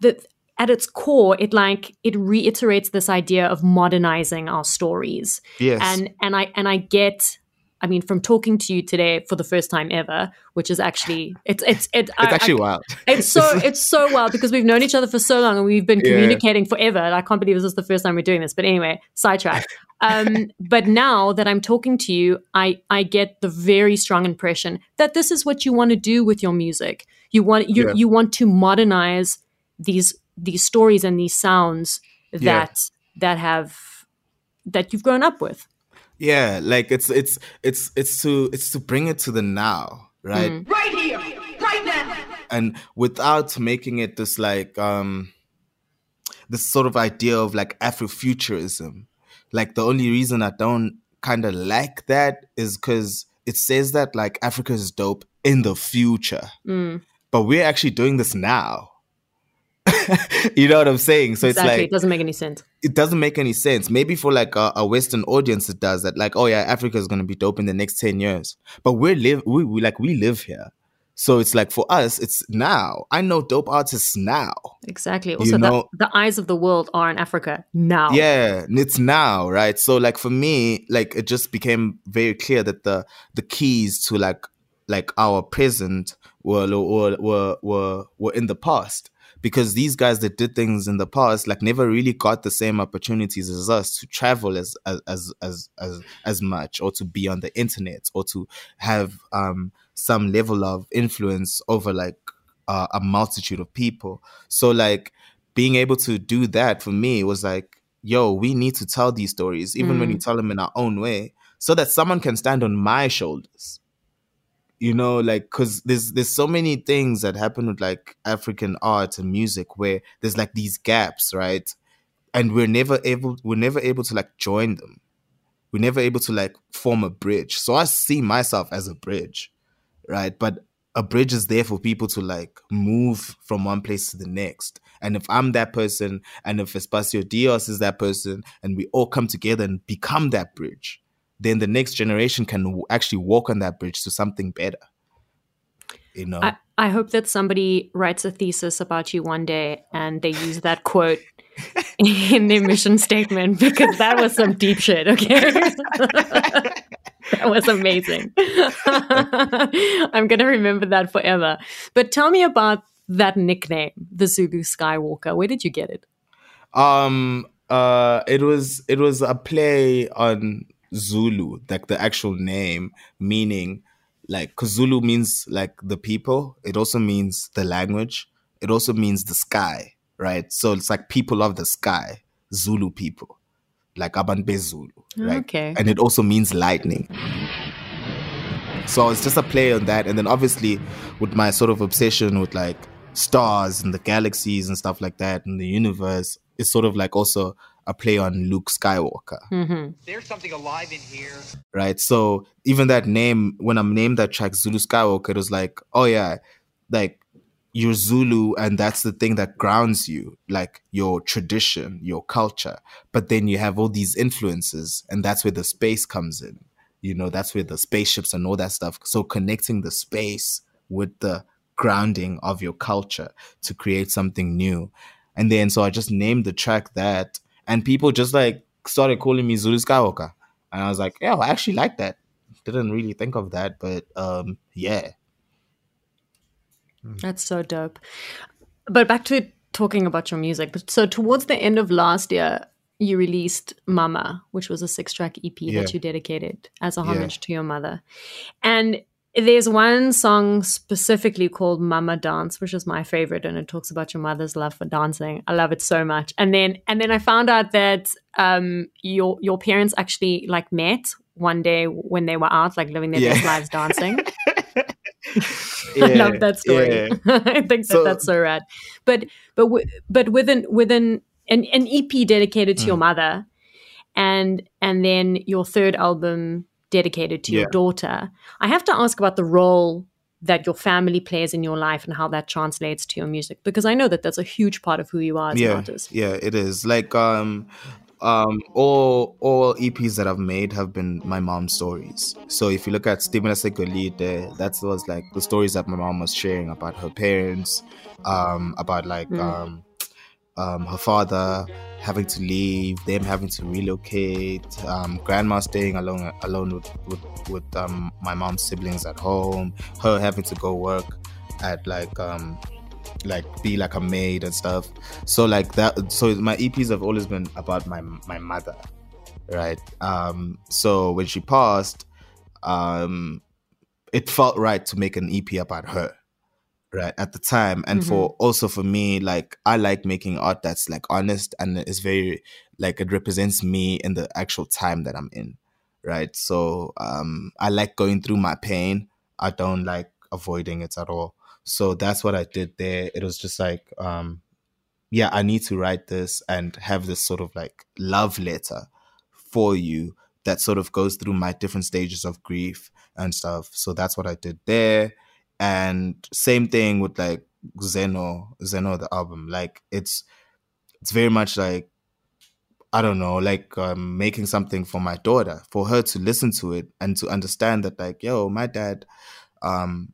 the, at its core, it like it reiterates this idea of modernizing our stories. Yes, and and I and I get. I mean, from talking to you today for the first time ever, which is actually it's it's it, it's I, actually I, wild. It's so it's so wild because we've known each other for so long and we've been communicating yeah. forever. And I can't believe this is the first time we're doing this. But anyway, sidetrack. Um, but now that I'm talking to you, I I get the very strong impression that this is what you want to do with your music. You want you yeah. you want to modernize these these stories and these sounds that yeah. that have that you've grown up with. Yeah, like it's it's it's it's to it's to bring it to the now, right? Mm. Right here, right now. And without making it this like um this sort of idea of like Afrofuturism. Like the only reason I don't kind of like that is because it says that like Africa is dope in the future. Mm. But we're actually doing this now. You know what I'm saying? So exactly. It's like it doesn't make any sense. It doesn't make any sense. Maybe for like a, a Western audience, it does that. Like, oh yeah, Africa is gonna be dope in the next ten years. But we're live, we, we like we live here, so it's like for us, it's now. I know dope artists now. Exactly. Also, you know? the, the eyes of the world are in Africa now. Yeah, it's now, right? So like for me, like it just became very clear that the the keys to like like our present were were were were, were in the past. Because these guys that did things in the past, like, never really got the same opportunities as us to travel as as as as as, as much, or to be on the internet, or to have um, some level of influence over like uh, a multitude of people. So, like, being able to do that for me was like, yo, we need to tell these stories, even mm. when we tell them in our own way, so that someone can stand on my shoulders. You know, like, because there's, there's so many things that happen with, like, African art and music where there's, like, these gaps, right? And we're never able, we're never able to, like, join them. We're never able to, like, form a bridge. So I see myself as a bridge, right? But a bridge is there for people to, like, move from one place to the next. And if I'm that person, and if Espacio Dios is that person, and we all come together and become that bridge, then the next generation can actually walk on that bridge to something better. You know, I, I hope that somebody writes a thesis about you one day and they use that quote in their mission statement, because that was some deep shit, okay? That was amazing. I'm going to remember that forever. But tell me about that nickname, the Zulu Skywalker. Where did you get it? Um, uh, it was it was a play on Zulu, like the actual name, meaning like, because Zulu means like the people, it also means the language, it also means the sky, right? So it's like people of the sky, Zulu people, like Abantu Zulu, right? Okay. And it also means lightning. So it's just a play on that. And then obviously with my sort of obsession with like stars and the galaxies and stuff like that and the universe, it's sort of like also a play on Luke Skywalker. Mm-hmm. There's something alive in here. Right, so even that name, when I named that track Zulu Skywalker, it was like, oh yeah, like you're Zulu and that's the thing that grounds you, like your tradition, your culture. But then you have all these influences and that's where the space comes in. You know, that's where the spaceships and all that stuff. So connecting the space with the grounding of your culture to create something new. And then, so I just named the track that. And people just like started calling me Zulu Skywalker. And I was like, yeah, I actually like that. Didn't really think of that, but um, yeah. That's so dope. But back to talking about your music. So towards the end of last year, you released Mama, which was a six-track E P yeah. that you dedicated as a homage yeah. to your mother. And there's one song specifically called Mama Dance, which is my favorite, and it talks about your mother's love for dancing. I love it so much. And then and then I found out that um, your your parents actually like met one day when they were out, like living their yeah. best lives dancing. yeah, I love that story. Yeah. I think that so, that's so rad. But but w- but within within an, an E P dedicated to mm. your mother, and and then your third album dedicated to yeah. your daughter. I have to ask about the role that your family plays in your life and how that translates to your music, because I know that that's a huge part of who you are as yeah, an artist. Yeah, it is. Like um, um, all all E Ps that I've made have been my mom's stories. So if you look at Stimulus Ecolide, that was like the stories that my mom was sharing about her parents, um, about like mm. um, um, her father having to leave, them having to relocate, um, grandma staying alone alone with with, with um, my mom's siblings at home, her having to go work at like um, like be like a maid and stuff. So like that. So my E Ps have always been about my my mother, right? Um, so when she passed, um, it felt right to make an E P about her, right, at the time. And mm-hmm. for also for me, like, I like making art that's like honest, and it's very like it represents me in the actual time that I'm in, right? So um I like going through my pain. I don't like avoiding it at all. So that's what I did there. It was just like, um yeah, I need to write this and have this sort of like love letter for you that sort of goes through my different stages of grief and stuff. So that's what I did there. And same thing with like Zeno, Zeno the album. Like it's it's very much like, I don't know, like um, making something for my daughter, for her to listen to it and to understand that like, yo, my dad um,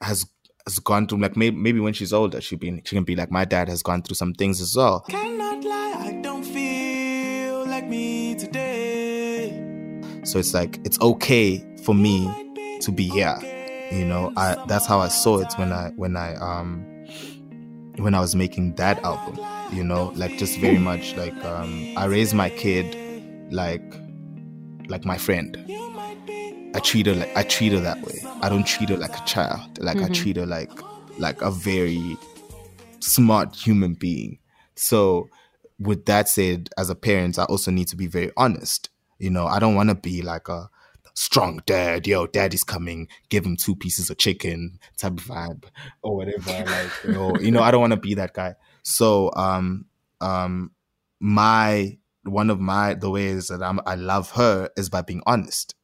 has has gone through, like maybe, maybe when she's older, she be she can be like, my dad has gone through some things as well. Cannot lie, I don't feel like me today. So it's like, it's okay for me to be here. You know, I, that's how I saw it when I when I um when I was making that album. You know, like just very much like um, I raised my kid like like my friend. I treat her like I treat her that way. I don't treat her like a child. Like mm-hmm. I treat her like like a very smart human being. So with that said, as a parent, I also need to be very honest. You know, I don't want to be like a strong dad, yo, daddy's coming, give him two pieces of chicken type of vibe or whatever. Like, yo, you know, I don't want to be that guy. So, um, um, my one of my the ways that I'm, I love her is by being honest.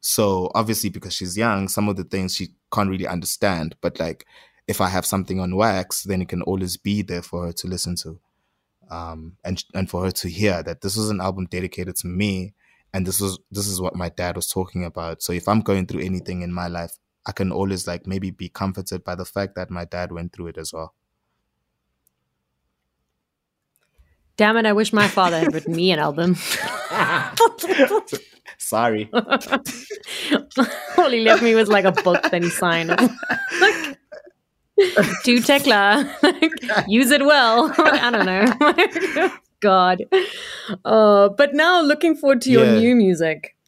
So obviously, because she's young, some of the things she can't really understand. But like, if I have something on wax, then it can always be there for her to listen to, um, and and for her to hear that this was an album dedicated to me. And this was this is what my dad was talking about. So if I'm going through anything in my life, I can always like maybe be comforted by the fact that my dad went through it as well. Damn it, I wish my father had written me an album. Sorry. All he left me was like a book that he signed. Like, do Tekla. Like, use it well. I don't know. God. Uh, but now looking forward to your yeah. new music.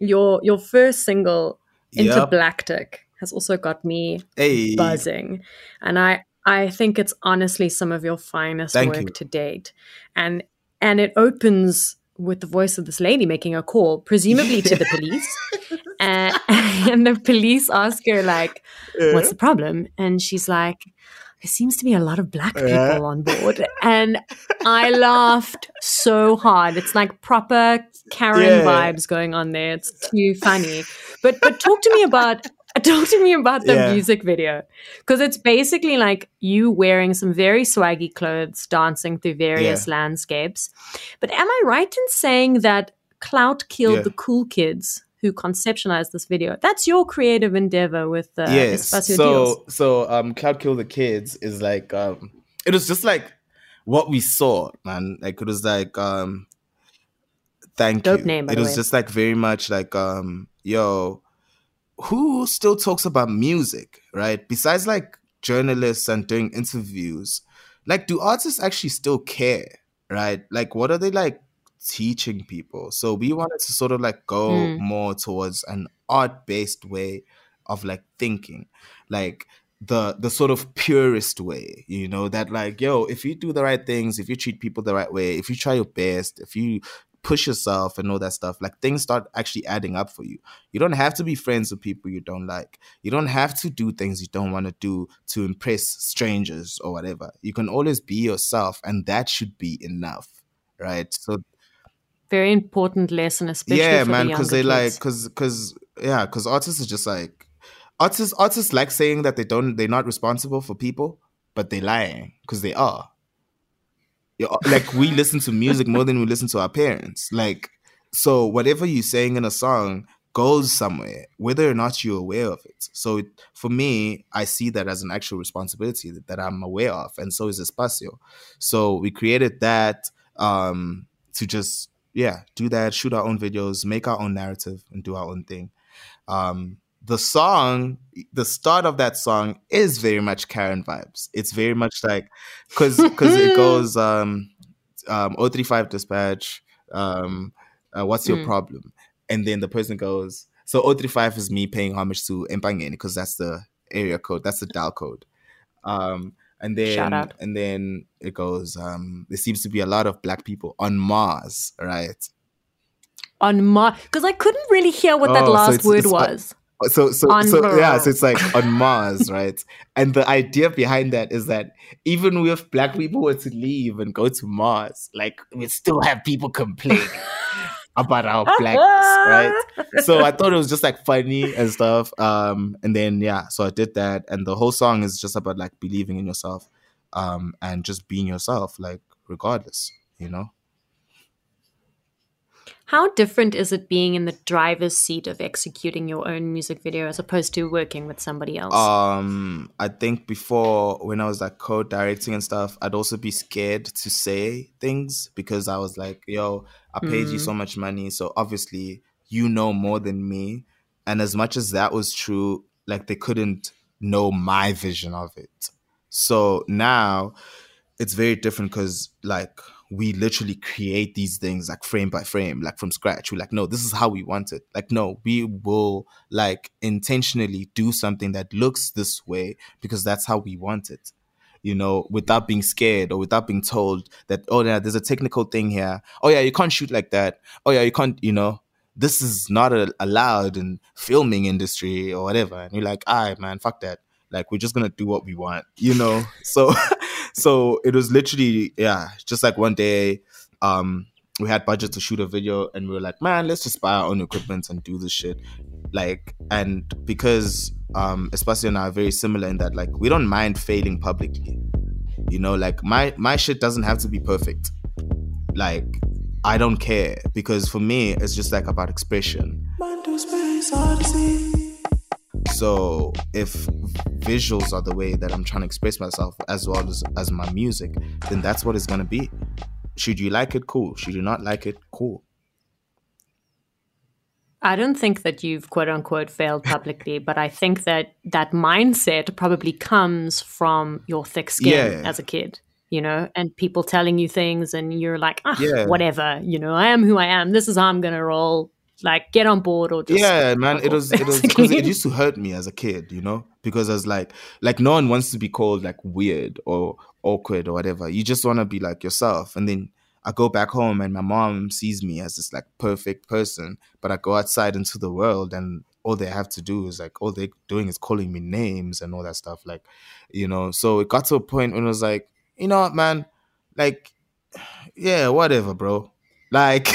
Your your first single, yep. Interblacktic, has also got me hey. buzzing. And I, I think it's honestly some of your finest Thank work you. to date. And and it opens with the voice of this lady making a call, presumably to the police. and, and the police ask her, like, what's the problem? And she's like, there seems to be a lot of black people yeah. on board. And I laughed so hard. It's like proper Karen yeah. vibes going on there. It's too funny. But but talk to me about talk to me about the yeah. music video. Because it's basically like you wearing some very swaggy clothes, dancing through various yeah. landscapes. But am I right in saying that Clout killed yeah. the cool kids who conceptualized this video? That's your creative endeavor with uh, yes. Espacio Dios. So, so um, Clout Kill the Kids is like, um, it was just like what we saw, man. Like, it was like, um, thank Dope you. Name, by it the was way. Just like very much like, um, yo, who still talks about music, right? Besides like journalists and doing interviews, like, do artists actually still care, right? Like, what are they like teaching people? So we wanted to sort of like go mm. more towards an art-based way of like thinking, like the the sort of purest way, you know, that like, yo, if you do the right things, if you treat people the right way, if you try your best, if you push yourself and all that stuff, like things start actually adding up for you. You don't have to be friends with people you don't like. You don't have to do things you don't want to do to impress strangers or whatever. You can always be yourself, and that should be enough, right? So very important lesson, especially yeah, for man, the younger kids. Yeah, man, because they like, because, yeah, because artists are just like, artists artists like saying that they don't, they're not responsible for people, but they're lying, because they are. You're, like, we listen to music more than we listen to our parents. Like, so whatever you're saying in a song goes somewhere, whether or not you're aware of it. So it, for me, I see that as an actual responsibility that, that I'm aware of, and so is Espacio. So we created that um, to just, yeah, do that, shoot our own videos, make our own narrative, and do our own thing. Um, the song, the start of that song is very much Karen vibes. It's very much like, because it goes um, um, oh three five dispatch, um, uh, what's your mm. problem? And then the person goes, so oh three five is me paying homage to Empangeni, because that's the area code, that's the dial code. Um, and then Shout out. and then it goes, um, there seems to be a lot of black people on Mars, right? On Mars, because I couldn't really hear what oh, that last so it's, word it's, was. So, so, on so Mars. yeah, so it's like on Mars, right? And the idea behind that is that even if black people were to leave and go to Mars, like, we'd still have people complaining about our blackness, right? So I thought it was just like funny and stuff. Um, and then, yeah, so I did that. And the whole song is just about like believing in yourself, um, and just being yourself, like, regardless, you know? How different is it being in the driver's seat of executing your own music video as opposed to working with somebody else? Um, I think before, when I was like co-directing and stuff, I'd also be scared to say things because I was like, yo, I paid mm. you so much money. So obviously, you know more than me. And as much as that was true, like, they couldn't know my vision of it. So now it's very different because like, we literally create these things like frame by frame, like from scratch. We're like, no, this is how we want it. Like, no, we will like intentionally do something that looks this way because that's how we want it, you know, without being scared or without being told that, oh, yeah, there's a technical thing here. Oh, yeah, you can't shoot like that. Oh, yeah, you can't, you know, this is not a, allowed in filming industry or whatever. And you're like, all right, man, fuck that. Like, we're just going to do what we want, you know? So... So it was literally, yeah, just like one day um, we had budget to shoot a video and we were like, man, let's just buy our own equipment and do this shit. Like, and because um, Espacio and I are very similar in that, like, we don't mind failing publicly. You know, like my, my shit doesn't have to be perfect. Like, I don't care because for me, it's just like about expression. So if visuals are the way that I'm trying to express myself as well as, as my music, then that's what it's going to be. Should you like it? Cool. Should you not like it? Cool. I don't think that you've quote unquote failed publicly, but I think that that mindset probably comes from your thick skin yeah. as a kid, you know, and people telling you things and you're like, ah, yeah. whatever, you know, I am who I am. This is how I'm going to roll. Like, get on board or just... Yeah, man, it was... It was because it used to hurt me as a kid, you know? Because I was like... Like, no one wants to be called, like, weird or awkward or whatever. You just want to be, like, yourself. And then I go back home and my mom sees me as this, like, perfect person. But I go outside into the world and all they have to do is, like, all they're doing is calling me names and all that stuff. Like, you know? So it got to a point when I was like, you know what, man? Like, yeah, whatever, bro. Like...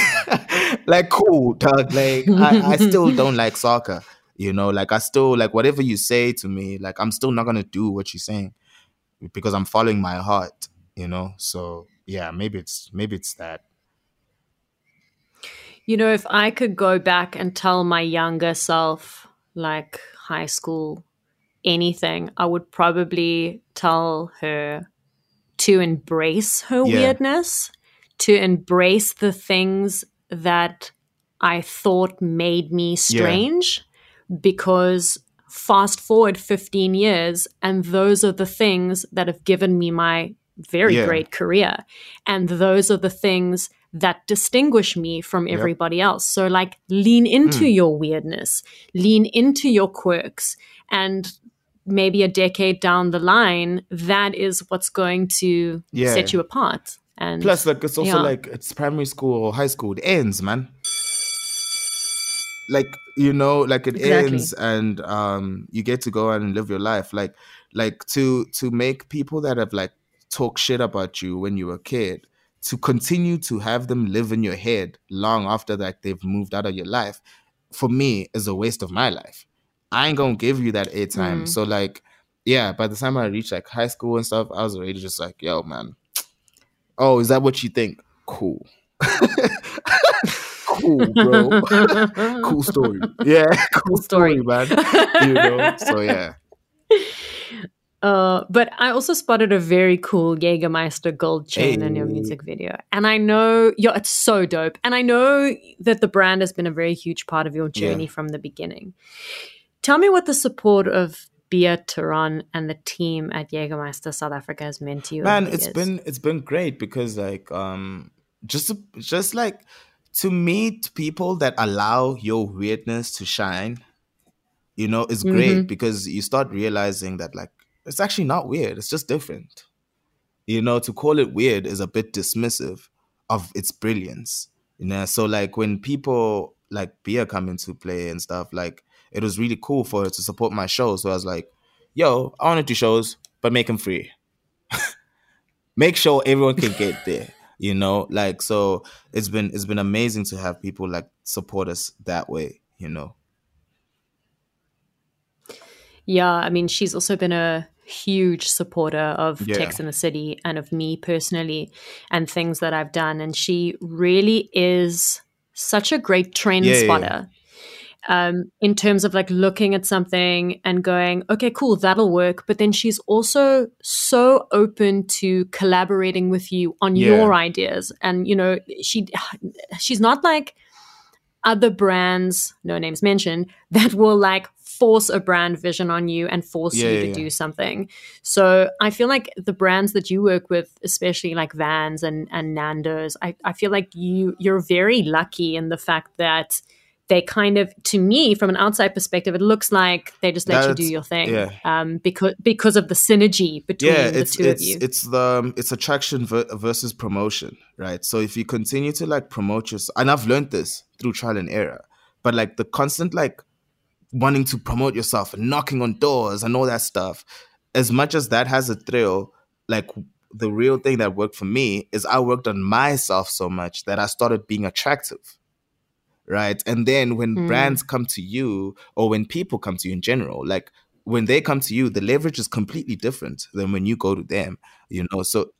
Like, cool, dog. Like, I, I still don't like soccer, you know? Like, I still, like, whatever you say to me, like, I'm still not going to do what you're saying because I'm following my heart, you know? So, yeah, maybe it's maybe it's that. You know, if I could go back and tell my younger self, like, high school, anything, I would probably tell her to embrace her yeah. weirdness, to embrace the things that I thought made me strange yeah. because fast forward fifteen years and those are the things that have given me my very yeah. great career. And those are the things that distinguish me from yep. everybody else. So like lean into mm. your weirdness, lean into your quirks, and maybe a decade down the line, that is what's going to yeah. set you apart. And plus, like, it's also yeah. like it's primary school or high school. It ends, man. Like, you know, like it exactly. ends and um, you get to go and live your life. Like, like to to make people that have like talked shit about you when you were a kid, to continue to have them live in your head long after like they've moved out of your life, for me, is a waste of my life. I ain't going to give you that airtime. Mm. So like, yeah, by the time I reached like high school and stuff, I was already just like, yo, man. Oh, is that what you think? Cool. Cool, bro. Cool story. Yeah, cool story, man. You know, so yeah. Uh, but I also spotted a very cool Jägermeister gold chain hey. in your music video. And I know, yeah, it's so dope. And I know that the brand has been a very huge part of your journey yeah. from the beginning. Tell me what the support of Bia, Taran, and the team at Jägermeister South Africa has meant to you. Man, it's been it's been great because like um just just like to meet people that allow your weirdness to shine, you know, is great mm-hmm. because you start realizing that like it's actually not weird. It's just different. You know, to call it weird is a bit dismissive of its brilliance. You know, so like when people like Bia come into play and stuff, like it was really cool for her to support my show. So I was like, yo, I want to do shows, but make them free. Make sure everyone can get there. You know, like, so it's been it's been amazing to have people like support us that way, you know. Yeah, I mean, she's also been a huge supporter of yeah. Tex and the City and of me personally and things that I've done. And she really is such a great trend yeah, spotter yeah. Um, in terms of like looking at something and going, okay, cool, that'll work. But then she's also so open to collaborating with you on yeah. your ideas. And, you know, she she's not like other brands, no names mentioned, that will like force a brand vision on you and force yeah, you to yeah. do something. So I feel like the brands that you work with, especially like Vans and, and Nando's, I, I feel like you, you're very lucky in the fact that they kind of, to me, from an outside perspective, it looks like they just let That's, you do your thing yeah. um, because because of the synergy between yeah, the two it's, of you. It's the um, it's attraction versus promotion, right? So if you continue to like promote yourself, and I've learned this through trial and error, but like the constant like wanting to promote yourself and knocking on doors and all that stuff, as much as that has a thrill, like the real thing that worked for me is I worked on myself so much that I started being attractive, right? And then when mm. brands come to you, or when people come to you in general, like when they come to you, the leverage is completely different than when you go to them, you know? So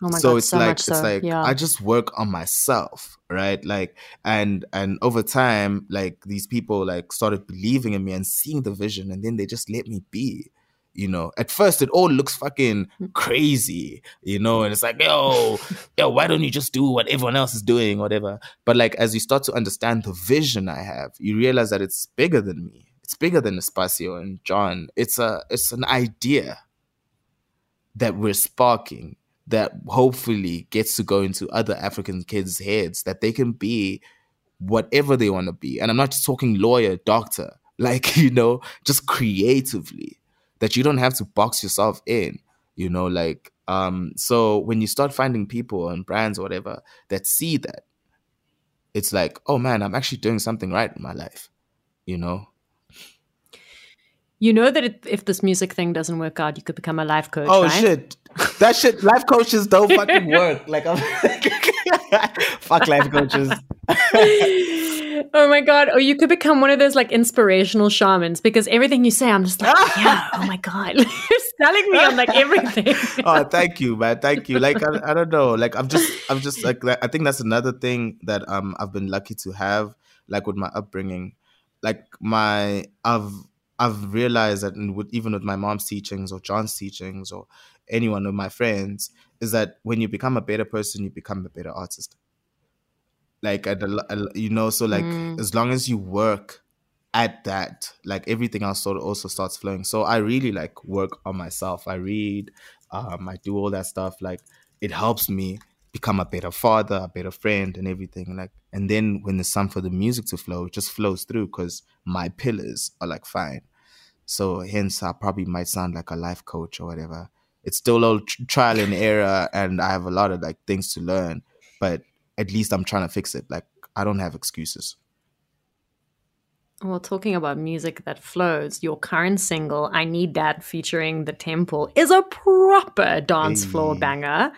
Oh my so, God, it's so, like, much so it's like it's yeah. like I just work on myself, right? Like and and over time, like these people like started believing in me and seeing the vision, and then they just let me be. You know, at first it all looks fucking crazy, you know, and it's like, yo, yo, why don't you just do what everyone else is doing, whatever? But like as you start to understand the vision I have, you realize that it's bigger than me. It's bigger than Espacio and John. It's a it's an idea that we're sparking, that hopefully gets to go into other African kids' heads, that they can be whatever they want to be. And I'm not just talking lawyer, doctor, like, you know, just creatively, that you don't have to box yourself in, you know, like, um, so when you start finding people and brands or whatever that see that, it's like, oh man, I'm actually doing something right in my life, you know? You know that it, if this music thing doesn't work out, you could become a life coach, oh, right? Shit. That shit, life coaches don't fucking work. Like, I'm fuck life coaches. Oh my God. Or you could become one of those like inspirational shamans, because everything you say, I'm just like, yeah, oh my God. You're telling me I'm like everything. Oh, thank you, man. Thank you. Like, I, I don't know. Like, I'm just, I'm just like, like, I think that's another thing that um I've been lucky to have, like with my upbringing. Like my, I've, I've realized that with, even with my mom's teachings or John's teachings or anyone of my friends, is that when you become a better person, you become a better artist. Like, at a, you know, so like mm. as long as you work at that, like everything else sort of also starts flowing. So I really like work on myself. I read, um, I do all that stuff. Like it helps me become a better father, a better friend and everything. Like, and then when it's time for the music to flow, it just flows through because my pillars are like fine. So hence I probably might sound like a life coach or whatever. It's still all tr- trial and error, and I have a lot of like things to learn, but at least I'm trying to fix it. Like I don't have excuses. Well, talking about music that flows, your current single, I Need That, featuring The Temple, is a proper dance hey. floor banger.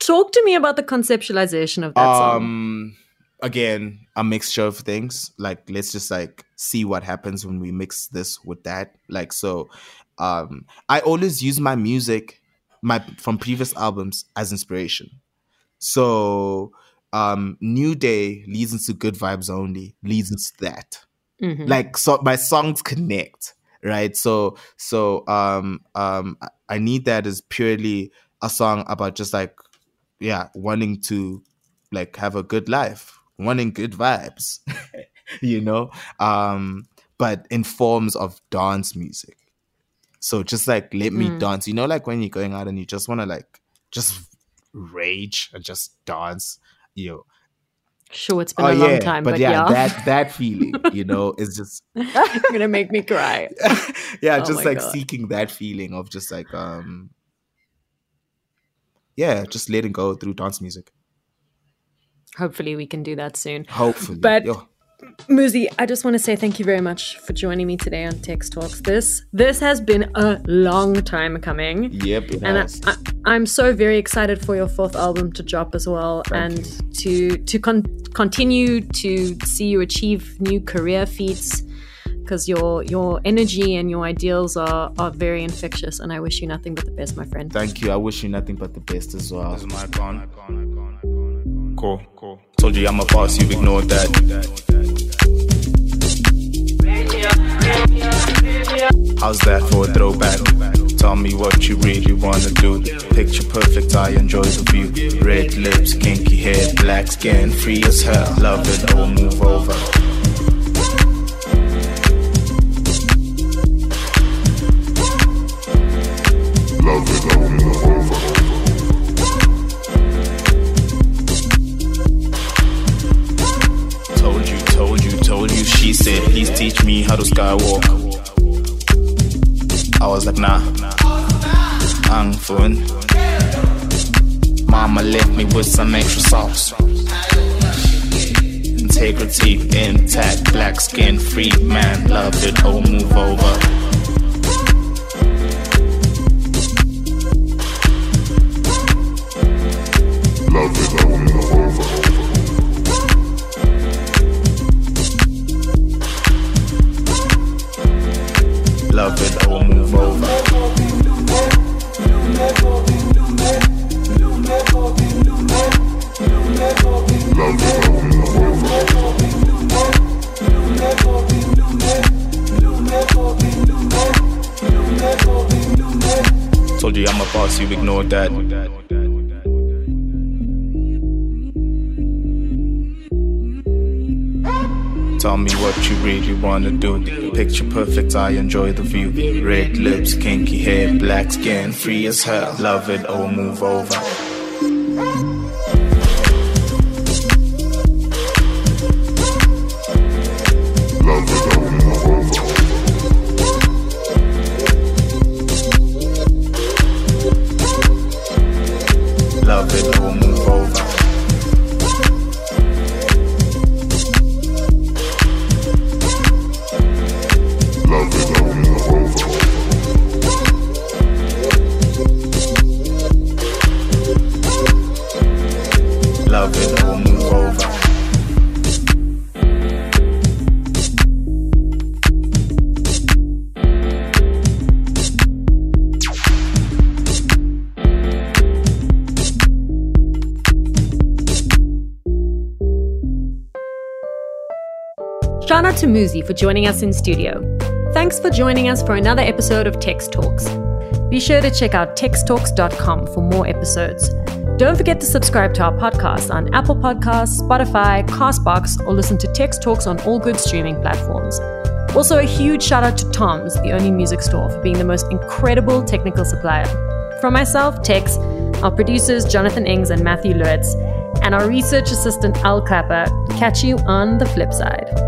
Talk to me about the conceptualization of that um, song. Again, a mixture of things. Like, let's just like see what happens when we mix this with that. Like, so um, I always use my music my from previous albums as inspiration. So um, New Day leads into Good Vibes Only, leads into that. Mm-hmm. Like, so my songs connect, right? So, so um, um, I Need That is purely a song about just like, yeah, wanting to like have a good life, wanting good vibes, you know, um, but in forms of dance music. So just like, let me mm. dance, you know, like when you're going out and you just want to like, just rage and just dance, you know, Sure, it's been oh, a long yeah, time, but, but yeah, yeah, that that feeling, you know, is just you're gonna make me cry. yeah, oh just like God. Seeking that feeling of just like, um, yeah, just letting go through dance music. Hopefully, we can do that soon. Hopefully, but. Yo. Muzi, I just want to say thank you very much for joining me today on Text Talks. This this has been a long time coming. Yep, it and has. I, I, I'm so very excited for your fourth album to drop as well, thank and you. to to con- continue to see you achieve new career feats, because your your energy and your ideals are are very infectious, and I wish you nothing but the best, my friend. Thank you. I wish you nothing but the best as well. This is my con. Cool, cool. Told you I'm a boss, you've ignored that. How's that for a throwback? Tell me what you really wanna do. Picture perfect, I enjoy the view. Red lips, kinky hair, black skin, free as hell. Love it, don't move over. Love it, don't move over. She said, please teach me how to skywalk. I was like, nah. I'm fun. Mama left me with some extra sauce. Integrity intact, black skin, free man, love it, oh move over. Love it, I will move over. Love it, I will move over. Told you I'm a boss, you ignored that. Tell me what you really wanna do. Picture perfect, I enjoy the view. Red lips, kinky hair, black skin, free as hell. Love it, oh move over. Love it, oh move over. Love it, oh move over. Shout out to Muzi for joining us in studio. Thanks for joining us for another episode of Text Talks. Be sure to check out text talks dot com for more episodes. Don't forget to subscribe to our podcast on Apple Podcasts, Spotify, CastBox, or listen to Text Talks on all good streaming platforms. Also, a huge shout out to Tom's, the only music store, for being the most incredible technical supplier. From myself, Tex, our producers Jonathan Ings and Matthew Lurtz, and our research assistant Al Clapper. Catch you on the flip side.